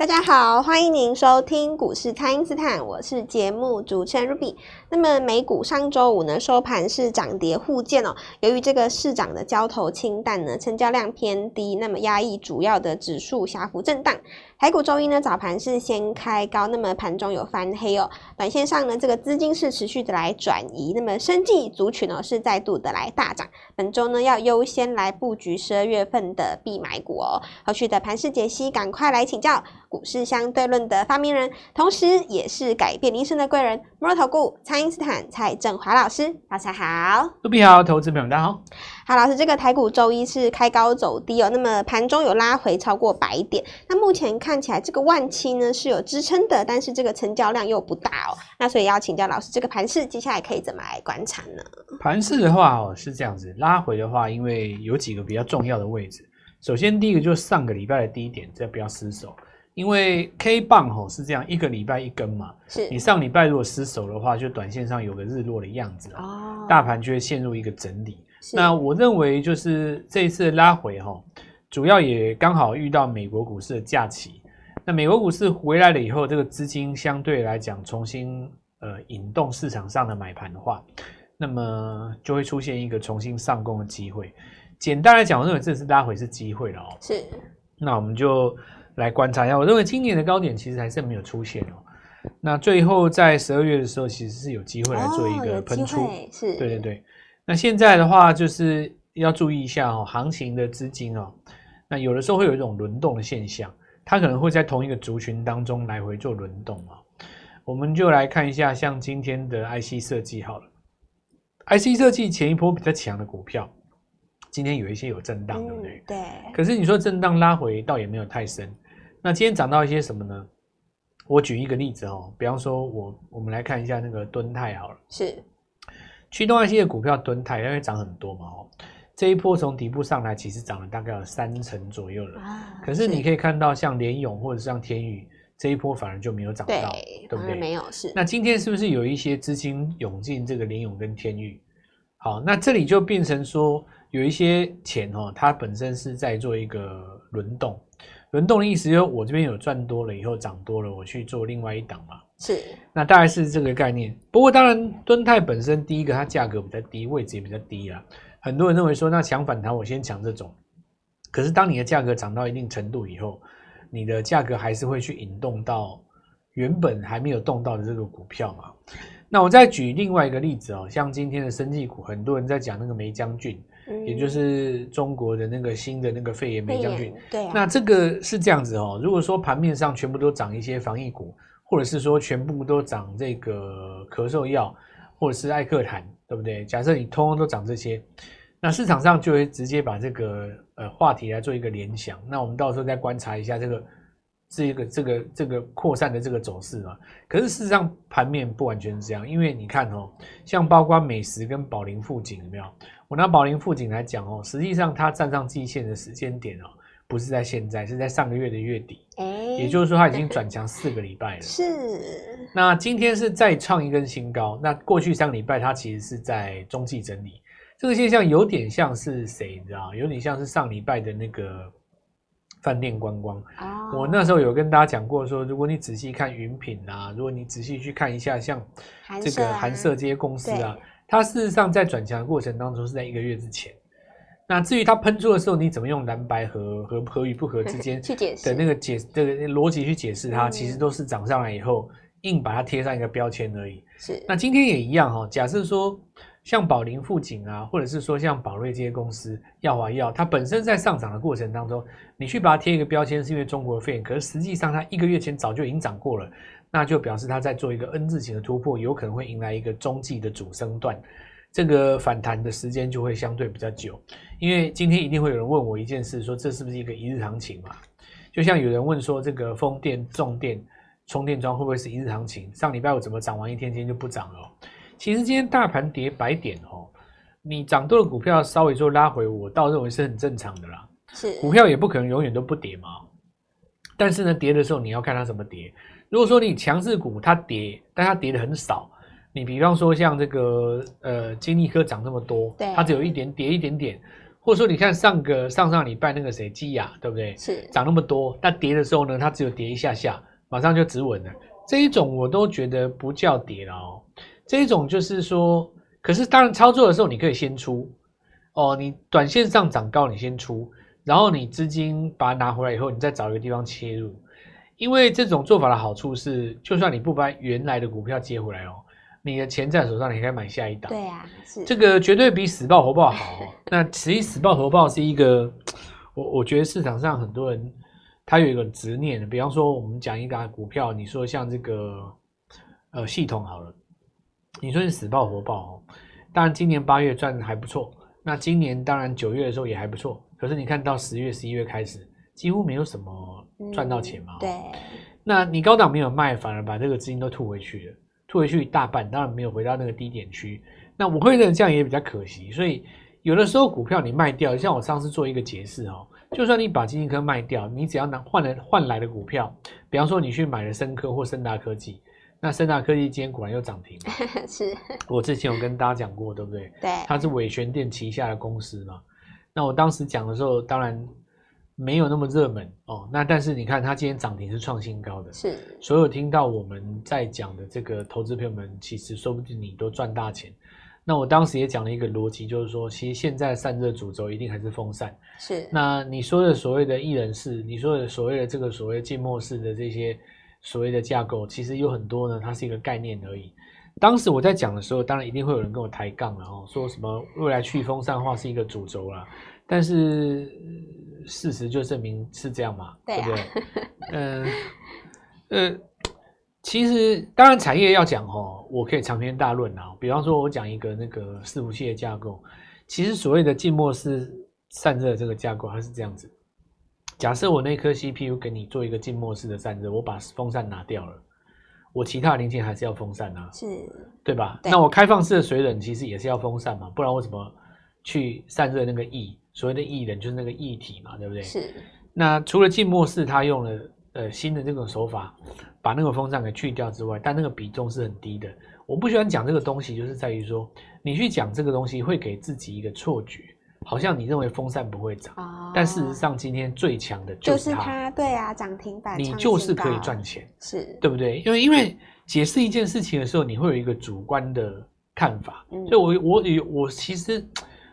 大家好，欢迎您收听股市蔡因斯坦，我是节目主持人 Ruby。 那么美股上周五呢收盘是涨跌互见哦，由于这个市场的交投清淡呢，成交量偏低，那么压抑主要的指数小幅震荡。台股周一呢早盘是先开高，那么盘中有翻黑哦，短线上呢这个资金是持续的来转移，那么生技族群哦是再度的来大涨，本周呢要优先来布局12月份的必买股哦。后续的盘势解析赶快来请教股市相对论的发明人，同时也是改变一生的贵人，摩尔投顾蔡因斯坦蔡正华老师，大家好。各位好，投资朋友大家好。好，老师，这个台股周一是开高走低哦，那么盘中有拉回超过100点，那目前看起来这个17000呢是有支撑的，但是这个成交量又不大哦，那所以要请教老师，这个盘势接下来可以怎么来观察呢？盘势的话哦是这样子，拉回的话因为有几个比较重要的位置，首先第一个就是上个礼拜的低点，这不要失守，因为 K 棒吼是这样，一个礼拜一根嘛，是你上礼拜如果失守的话，就短线上有个日落的样子哦，大盘就会陷入一个整理。那我认为就是这一次拉回吼，主要也刚好遇到美国股市的假期。那美国股市回来了以后，这个资金相对来讲重新引动市场上的买盘的话，那么就会出现一个重新上攻的机会。简单来讲，我认为这次拉回是机会了哦。是，那我们就来观察一下，我认为今年的高点其实还是没有出现哦。那最后在12月的时候，其实是有机会来做一个喷出，是，对对对。那现在的话，就是要注意一下哦，行情的资金哦，那有的时候会有一种轮动的现象，它可能会在同一个族群当中来回做轮动哦。我们就来看一下，像今天的 IC 设计好了 ，IC 设计前一波比较强的股票，今天有一些有震荡，对不对？对。可是你说震荡拉回，倒也没有太深。那今天涨到一些什么呢？我举一个例子哦，比方说我们来看一下那个敦泰好了，是驱动 IC 的股票敦泰，因为涨很多嘛哦，这一波从底部上来，其实涨了大概有30%左右了。啊、可是你可以看到，像联咏或者像天宇这一波反而就没有涨到，对不对？没有是。那今天是不是有一些资金涌进这个联咏跟天宇？好，那这里就变成说有一些钱哦，它本身是在做一个轮动。轮动的意思就是我这边有赚多了以后涨多了，我去做另外一档嘛，是，那大概是这个概念。不过当然敦泰本身第一个它价格比较低，位置也比较低啦，很多人认为说那抢反弹我先抢这种，可是当你的价格涨到一定程度以后，你的价格还是会去引动到原本还没有动到的这个股票嘛。那我再举另外一个例子哦，像今天的生技股，很多人在讲那个梅将军，也就是中国的那个新的那个肺炎梅将军，对、啊，那这个是这样子哦。如果说盘面上全部都涨一些防疫股，或者是说全部都涨这个咳嗽药，或者是艾克坦，对不对？假设你通通都涨这些，那市场上就会直接把这个话题来做一个联想。那我们到时候再观察一下这个扩散的这个走势啊，可是事实上盘面不完全是这样，因为你看哦，像包括美食跟宝林富锦有没有？我拿宝林富锦来讲哦，实际上它站上季线的时间点哦，不是在现在，是在上个月的月底，也就是说它已经转强4个礼拜了。是。那今天是再创一根新高，那过去3个礼拜它其实是在中继整理，这个现象有点像是谁，你知道？有点像是上礼拜的那个饭店观光，我那时候有跟大家讲过说，如果你仔细看云品啊，如果你仔细去看一下像这个寒舍这些公司啊，它事实上在转强的过程当中是在1个月之前。那至于它喷出的时候，你怎么用蓝白合与不合之间的那个逻辑去解释它，其实都是涨上来以后硬把它贴上一个标签而已。是。那今天也一样哦，假设说像宝林富锦啊，或者是说像宝瑞这些公司，药华药，它本身在上涨的过程当中，你去把它贴一个标签是因为中国的肺炎，可是实际上它1个月前早就已经涨过了，那就表示它在做一个 N 字形的突破，有可能会迎来一个中继的主升段，这个反弹的时间就会相对比较久。因为今天一定会有人问我一件事，说这是不是一个一日行情嘛？就像有人问说这个风电、重电、充电桩会不会是一日行情？上礼拜我怎么涨完一天，今天就不涨了哦。其实今天大盘跌100点哦，你涨多的股票稍微做拉回，我倒认为是很正常的啦。是，股票也不可能永远都不跌嘛。但是呢，跌的时候你要看它怎么跌。如果说你强势股它跌，但它跌的很少，你比方说像这个金立科涨这么多，它只有一点跌一点点，或者说你看上礼拜那个谁基亚，对不对？是涨那么多，那跌的时候呢，它只有跌一下下，马上就止稳了。这一种我都觉得不叫跌了哦。这一种就是说，可是当然操作的时候你可以先出哦，你短线上涨高你先出，然后你资金把它拿回来以后，你再找一个地方切入。因为这种做法的好处是，就算你不把原来的股票接回来哦，你的钱在手上，你可以买下一档。对啊，是这个绝对比死抱活抱好哦。那其实死抱活抱是一个，我觉得市场上很多人他有一个执念，比方说我们讲一档股票，你说像这个系统好了，你说是死抱活抱哦，当然今年8月赚还不错，那今年当然9月的时候也还不错，可是你看到10月、11月开始几乎没有什么赚到钱嘛。对，那你高档没有卖，反而把这个资金都吐回去了。吐回去一大半，当然没有回到那个低点区。那我会认为这样也比较可惜，所以有的时候股票你卖掉，像我上次做一个解释哦，就算你把基金科卖掉，你只要换来的股票，比方说你去买了深科或森达科技，那森达科技今天果然又涨停了。是，我之前有跟大家讲过，对不对？对，它是伟玄电旗下的公司嘛。那我当时讲的时候，当然没有那么热门哦，那但是你看它今天涨停是创新高的，是所有听到我们在讲的这个投资朋友们，其实说不定你都赚大钱。那我当时也讲了一个逻辑，就是说，其实现在散热主轴一定还是风扇，是那你说的所谓的一人式，你说的所谓的这个所谓浸没式的这些所谓的架构，其实有很多呢，它是一个概念而已。当时我在讲的时候，当然一定会有人跟我抬杠了哦，说什么未来去风扇化是一个主轴啦，但是事实就证明是这样嘛， 对不对？其实当然产业要讲哦，我可以长篇大论啊。比方说，我讲一个那个伺服器的架构，其实所谓的浸没式散热这个架构，它是这样子：假设我那颗 CPU 给你做一个浸没式的散热，我把风扇拿掉了，我其他的零件还是要风扇啊，是，对吧？对，那我开放式的水冷其实也是要风扇嘛，不然我怎么去散热那个E？所谓的液冷就是那个液体嘛，对不对？是。那除了浸没式，他用了新的这种手法，把那个风扇给去掉之外，但那个比重是很低的。我不喜欢讲这个东西，就是在于说，你去讲这个东西会给自己一个错觉，好像你认为风扇不会涨，哦，但事实上今天最强的就是它，对啊，涨停板，你就是可以赚钱，是对不对？因为解释一件事情的时候，你会有一个主观的看法，所以我其实。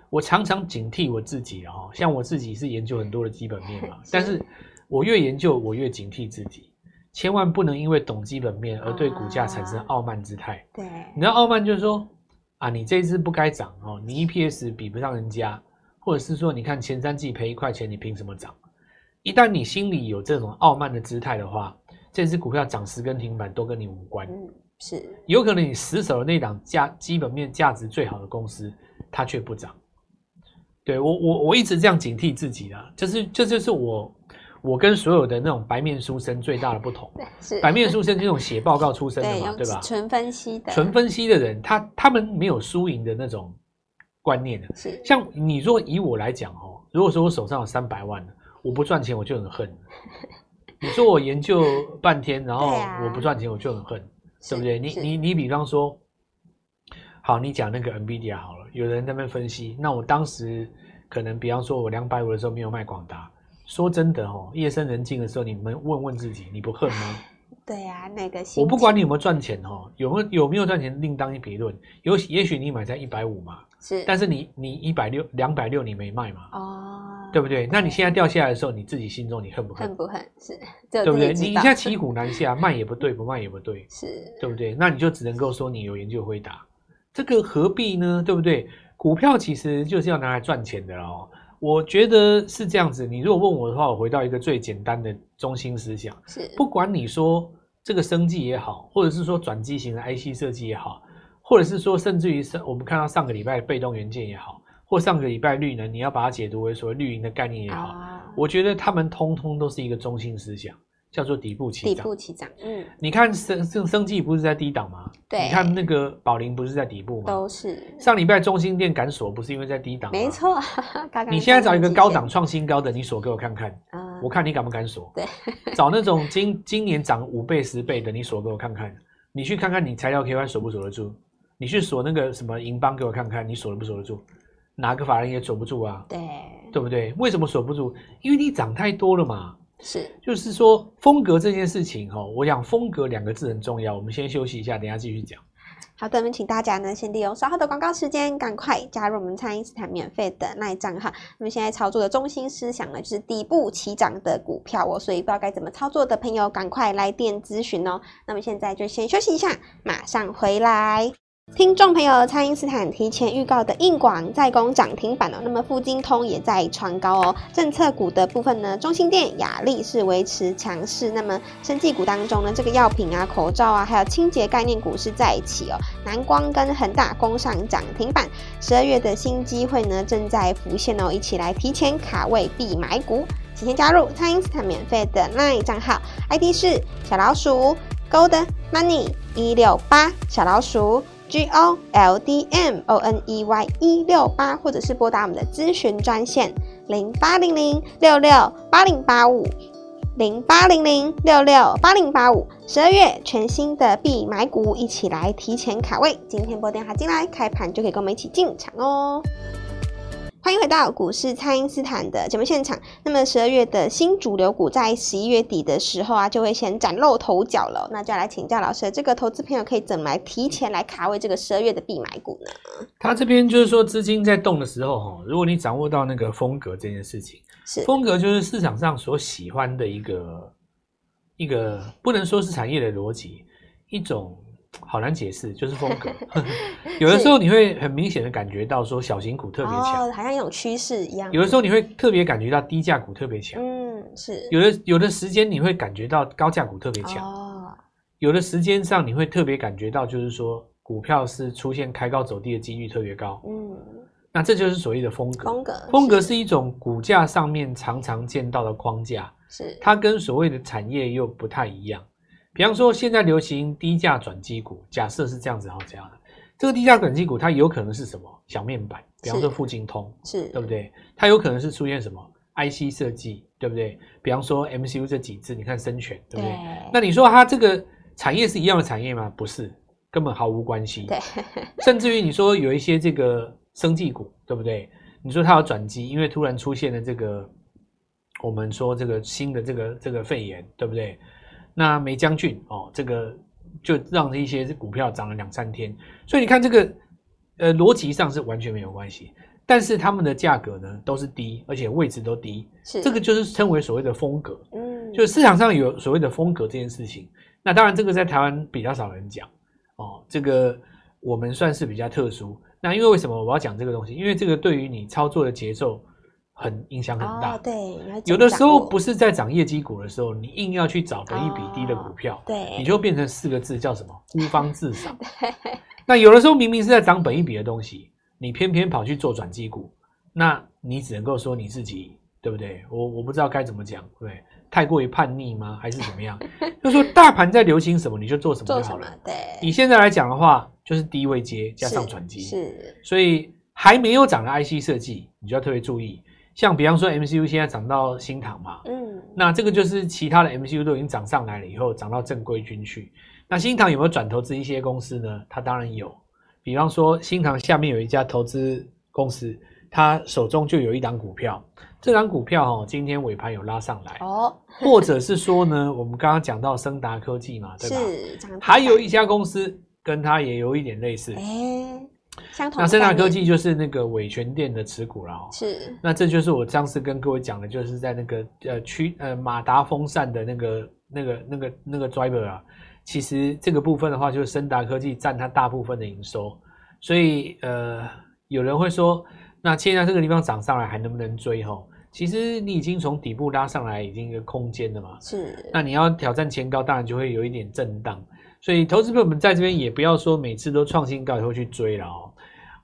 我常常警惕我自己哦，像我自己是研究很多的基本面嘛，但是我越研究我越警惕自己，千万不能因为懂基本面而对股价产生傲慢之态。对，你知道傲慢就是说啊，你这一支不该涨哦，你 EPS 比不上人家，或者是说你看前3季赔1块钱，你凭什么涨？一旦你心里有这种傲慢的姿态的话，这支股票涨10根停板都跟你无关。是，有可能你死守的那档基本面价值最好的公司，它却不涨。对，我一直这样警惕自己啦，这就是我跟所有的那种白面书生最大的不同。白面书生这种写报告出身的嘛， 对吧？纯分析的人，他们没有输赢的那种观念的。是，像你说以我来讲哦，如果说我手上有300万，我不赚钱我就很恨。你说我研究半天，然后我不赚钱我就很恨，对不对？你比方说，好，你讲那个 NVIDIA 好了。有人在那边分析，那我当时可能比方说我250的时候没有卖广达，说真的哦，夜深人静的时候，你们问问自己，你不恨吗？对啊，那个我不管你有没有赚钱哦，有没有赚钱另当一别论。也许你买在150嘛，是，但是你160、260你没卖嘛，哦，对不对？那你现在掉下来的时候，你自己心中你恨不恨？恨不恨？是，对不对？你现在骑虎难下，卖也不对，不卖也不对，是，对不对？那你就只能够说你有研究回答。这个何必呢？对不对？股票其实就是要拿来赚钱的哦。我觉得是这样子。你如果问我的话，我回到一个最简单的中心思想：是，不管你说这个生技也好，或者是说转机型的 IC 设计也好，或者是说甚至于我们看到上个礼拜的被动元件也好，或上个礼拜绿能，你要把它解读为所谓绿营的概念也好，我觉得他们通通都是一个中心思想。叫做底部起涨，底部起涨。你看生技不是在低档吗？对，你看那个宝林不是在底部吗？都是。上礼拜中兴电敢锁，不是因为在低档吗？没错。你现在找一个高档创新高的，你锁给我看看，我看你敢不敢锁？对。找那种今年涨5倍、10倍的，你锁给我看看，你去看看你材料 KY 锁不锁得住？你去锁那个什么银邦给我看看，你锁得不锁得住？哪个法人也守不住啊，对，对不对？为什么守不住？因为你涨太多了嘛。是，就是说风格这件事情哦，我想风格两个字很重要。我们先休息一下，等一下继续讲。好的，我们请大家呢先利用稍后的广告时间，赶快加入我们蔡因斯坦免费的那一账号。那么现在操作的中心思想呢，就是底部起涨的股票哦，所以不知道该怎么操作的朋友，赶快来电咨询哦。那么现在就先休息一下，马上回来。听众朋友，蔡因斯坦提前预告的硬广再攻涨停板哦，那么富金通也在创高哦。政策股的部分呢，中兴电、亚力是维持强势，那么生技股当中呢，这个药品啊、口罩啊，还有清洁概念股是在一起哦。南光跟恒大攻上涨停板，12月的新机会呢正在浮现哦，一起来提前卡位必买股，提前加入蔡因斯坦免费的 LINE 账号 ，ID 是小老鼠Gold Money 168，小老鼠。GOLDMONEY168，或者是拨打我们的咨询专线0800668085，0800668085。12月全新的必买股，一起来提前卡位。今天拨电话进来，开盘就可以跟我们一起进场哦。欢迎回到股市蔡因斯坦的节目现场。那么12月的新主流股在11月底的时候啊，就会先崭露头角了。那就要来请教老师，这个投资朋友可以怎么来提前来卡位这个12月的必买股呢？他这边就是说资金在动的时候，如果你掌握到那个风格这件事情，是风格就是市场上所喜欢的一个不能说是产业的逻辑，一种好难解释，就是风格。有的时候你会很明显的感觉到说小型股特别强，好像有趋势一样。有的时候你会特别感觉到低价股特别强，是。有的时间你会感觉到高价股特别强，有的时间上你会特别感觉到就是说股票是出现开高走低的几率特别高，那这就是所谓的风格。风格是一种股价上面常常见到的框架，是。它跟所谓的产业又不太一样。比方说现在流行低价转基股，假设是这样子好，这样的这个低价转基股它有可能是什么小面板，比方说富金通，是，对不对？它有可能是出现什么 IC 设计，对不对？比方说 MCU 这几支，你看生全，对不对？那你说它这个产业是一样的产业吗？不是，根本毫无关系。对，甚至于你说有一些这个生技股，对不对？你说它有转基，因为突然出现了这个我们说这个新的这个肺炎，对不对？那梅将军哦，这个就让一些股票涨了2-3天，所以你看这个逻辑上是完全没有关系，但是他们的价格呢都是低，而且位置都低，是。这个就是称为所谓的风格，就是市场上有所谓的风格这件事情。那当然这个在台湾比较少人讲哦，这个我们算是比较特殊。那因为为什么我要讲这个东西？因为这个对于你操作的节奏影响很大，对。有的时候不是在涨业绩股的时候，你硬要去找本益比低的股票，对，你就变成4个字叫什么？孤芳自赏。那有的时候明明是在涨本益比的东西，你偏偏跑去做转基股，那你只能够说你自己，对不对？我不知道该怎么讲，对，太过于叛逆吗？还是怎么样？就是说大盘在流行什么，你就做什么就好了。对，你现在来讲的话，就是低位接加上转基，是。所以还没有涨的 IC 设计，你就要特别注意。像比方说 MCU 现在涨到新唐嘛，那这个就是其他的 MCU 都已经涨上来了以后，涨到正规军去。那新唐有没有转投资一些公司呢？它当然有。比方说新唐下面有一家投资公司，它手中就有一档股票，这档股票哦，今天尾盘有拉上来哦，或者是说呢，我们刚刚讲到昇达科技嘛，对吧？是。还有一家公司跟它也有一点类似。那昇达科技就是那个伟全电的持股啦，哦，是。那这就是我上次跟各位讲的，就是在那个马达风扇的那个 driver 啊，其实这个部分的话，就是昇达科技占它大部分的营收，所以有人会说，那现在这个地方涨上来还能不能追吼？其实你已经从底部拉上来，已经一个空间了嘛，是。那你要挑战前高，当然就会有一点震荡。所以投资朋友们在这边也不要说每次都创新高以后去追了哦。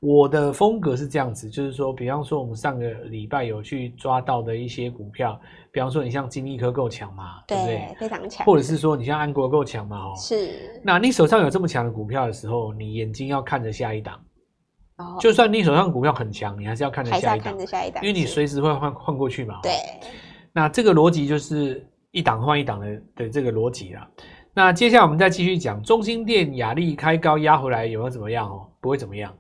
我的风格是这样子，就是说比方说我们上个礼拜有去抓到的一些股票，比方说你像金立科够强嘛， 对不对？非常强。或者是说你像安国够强嘛，哦，是。那你手上有这么强的股票的时候，你眼睛要看着下一档，就算你手上股票很强，你还是要看着下一档，因为你随时会换过去嘛，对。那这个逻辑就是一档换一档的这个逻辑啦。那接下来我们再继续讲中兴电、亚力开高压回来有没有怎么样哦？不会怎么样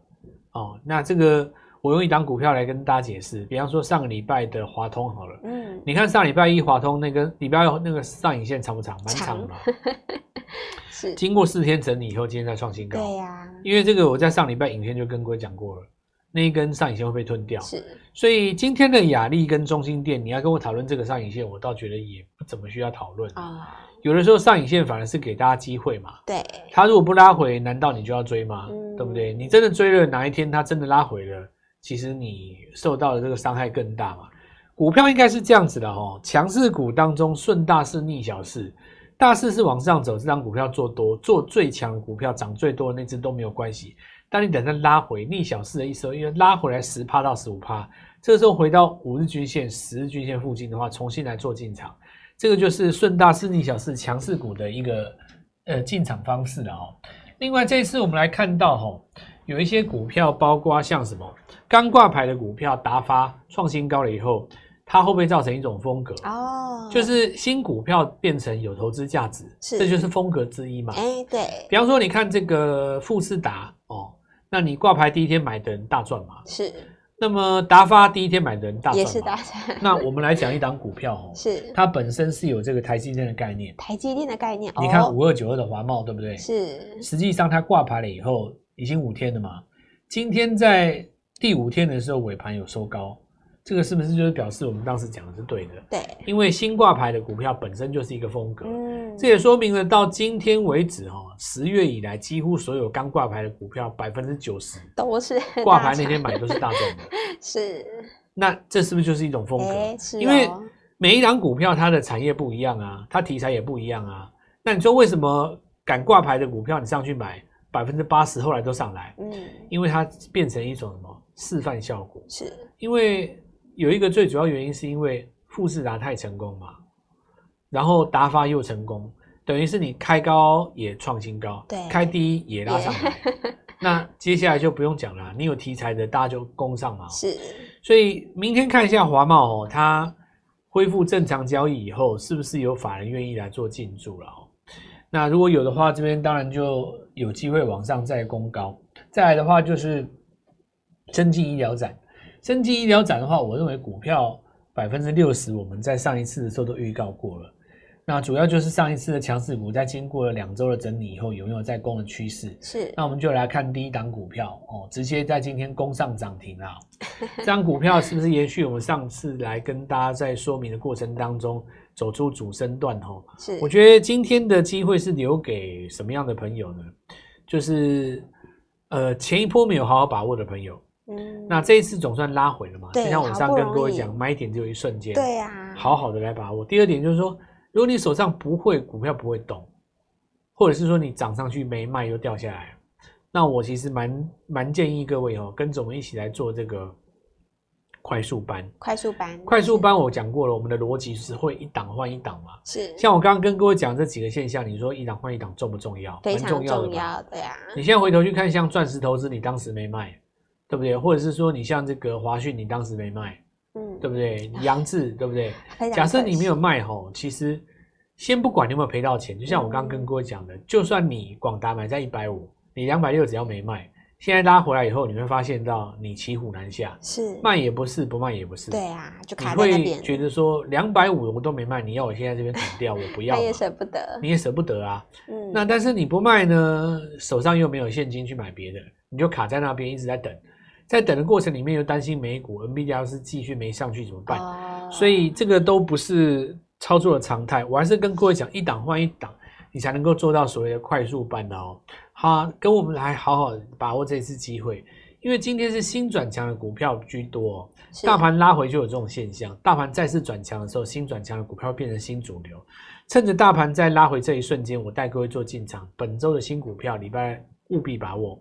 哦。那这个我用一档股票来跟大家解释，比方说上个礼拜的华通好了，嗯，你看上礼拜一华通那个礼拜那个上影线长不长？蛮长的嘛。是。经过4天整理以后，今天再创新高。对呀、啊。因为这个我在上礼拜影片就跟各位讲过了，那一根上影线会被吞掉。是。所以今天的亚力跟中兴电，你要跟我讨论这个上影线，我倒觉得也不怎么需要讨论啊。哦，有的时候上影线反而是给大家机会嘛，对，他如果不拉回，难道你就要追吗？嗯，对不对？你真的追了，哪一天他真的拉回了，其实你受到的这个伤害更大嘛。股票应该是这样子的哦，强势股当中顺大势逆小势，大势是往上走，这张股票做多，做最强的股票涨最多的那只都没有关系。但你等它拉回，逆小势的意思，因为拉回来 10% 到 15%， 这个时候回到5日均线、10日均线附近的话，重新来做进场。这个就是顺大势逆小势强势股的一个进场方式了哦。另外这一次我们来看到哦，有一些股票包括像什么刚挂牌的股票达发创新高了以后，它会不会造成一种风格哦？就是新股票变成有投资价值，这就是风格之一嘛。哎，对。比方说你看这个富士达哦，那你挂牌第一天买的人大赚嘛？是。那么达发第一天买的人大赚，也是大赚。那我们来讲一档股票哦，是它本身是有这个台积电的概念，台积电的概念。你看5292的华茂，对不对？是。实际上它挂牌了以后，已经5天了嘛。今天在第5天的时候尾盘有收高，这个是不是就是表示我们当时讲的是对的？对。因为新挂牌的股票本身就是一个风格，嗯，这也说明了到今天为止哦，10月以来几乎所有刚挂牌的股票 90% 都是挂牌那天买都是大众的。是。那这是不是就是一种风格？欸，是哦。因为每一档股票它的产业不一样啊，它题材也不一样啊。那你说为什么敢挂牌的股票你上去买 80% 后来都上来？嗯，因为它变成一种什么示范效果。是。因为有一个最主要原因是因为富士达太成功嘛，然后达发又成功，等于是你开高也创新高，对，开低也拉上来，那接下来就不用讲了，你有题材的大家就攻上嘛。是，所以明天看一下华茂哦，它恢复正常交易以后，是不是有法人愿意来做进驻了哦？那如果有的话，这边当然就有机会往上再攻高。再来的话就是生技医疗展。生技医疗展的话，我认为股票 60% 我们在上一次的时候都预告过了。那主要就是上一次的强势股在经过了2周的整理以后，有没有在攻的趋势？是。那我们就来看第一档股票哦，直接在今天攻上涨停啦。这档股票是不是延续我们上次来跟大家在说明的过程当中走出主升段哦？是。我觉得今天的机会是留给什么样的朋友呢？就是前一波没有好好把握的朋友。嗯，那这一次总算拉回了嘛，就像我上跟各位讲，买点只有一瞬间，对啊，好好的来把握。第二点就是说，如果你手上不会股票不会动，或者是说你涨上去没卖又掉下来，那我其实蛮建议各位哦，跟着我们一起来做这个快速班。快速班我讲过了，我们的逻辑是会一档换一档嘛。是。像我刚刚跟各位讲这几个现象，你说一档换一档重不重要？非常重要的吧，对啊。你现在回头去看，像钻石投资，你当时没卖，对不对？或者是说你像这个华讯你当时没卖，嗯，对不对？杨志，对不对？假设你没有卖吼，其实先不管你有没有赔到钱，就像我刚刚跟各位讲的，就算你广达买在150，你260只要没卖，现在拉回来以后，你会发现到你骑虎难下，是卖也不是，不卖也不是，对啊，就卡在那边。你会觉得说250我都没卖，你要我现在这边砍掉，我不要，也舍不得，你也舍不得啊。嗯，那但是你不卖呢，手上又没有现金去买别的，你就卡在那边一直在等。在等的过程里面，又担心美股 NVIDIA 要是继续没上去怎么办？所以这个都不是操作的常态。我还是跟各位讲，一档换一档，你才能够做到所谓的快速班的哦。好，跟我们来好好把握这次机会，因为今天是新转强的股票居多哦。大盘拉回就有这种现象，大盘再次转强的时候，新转强的股票变成新主流。趁着大盘在拉回这一瞬间，我带各位做进场。本周的新股票，礼拜务必把握。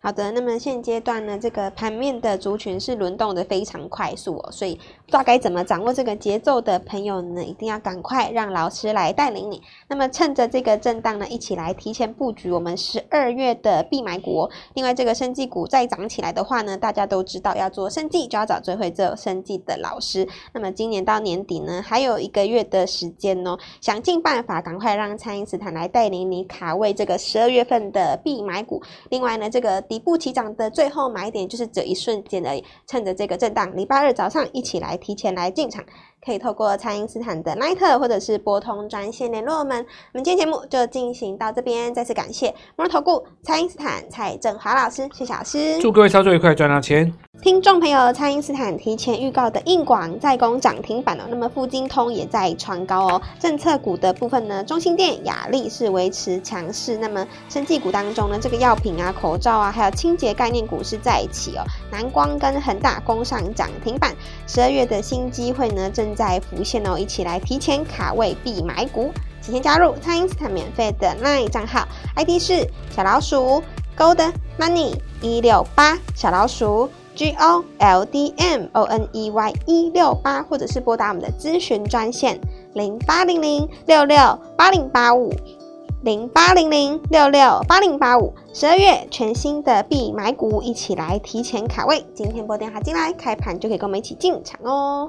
好的，那么现阶段呢，这个盘面的族群是轮动的非常快速哦，所以不知道该怎么掌握这个节奏的朋友呢，一定要赶快让老师来带领你。那么趁着这个震荡呢，一起来提前布局我们12月的必买股哦。另外，这个生技股再涨起来的话呢，大家都知道要做生技就要找最会做生技的老师。那么今年到年底呢，还有1个月的时间哦，想尽办法赶快让蔡因斯坦来带领你卡位这个12月份的必买股。另外呢，这个底部起涨的最后买点就是只有一瞬间而已，趁着这个震荡，礼拜二早上一起来提前来进场，可以透过蔡因斯坦的 LINE 或者是拨通专线联络我们。我们今天节目就进行到这边，再次感谢摩尔投顾蔡因斯坦蔡正华老师，谢谢老师，祝各位操作愉快，赚到钱。听众朋友，蔡因斯坦提前预告的硬广再攻涨停板哦，那么富金通也在创高哦。政策股的部分呢，中兴电、亚力是维持强势，那么生技股当中呢，这个药品啊、口罩啊，还有清洁概念股是在一起哦。南光跟恒大攻上涨停板，12月的新机会呢正在浮现哦，一起来提前卡位必买股，提前加入蔡因斯坦免费的 LINE 账号 ，ID 是小老鼠 Gold Money 168，小老鼠。GOLDMONEY168，或者是拨打我们的咨询专线0800668085，0800668085。12月全新的必买股，一起来提前卡位，今天拨电话进来，开盘就可以跟我们一起进场哦。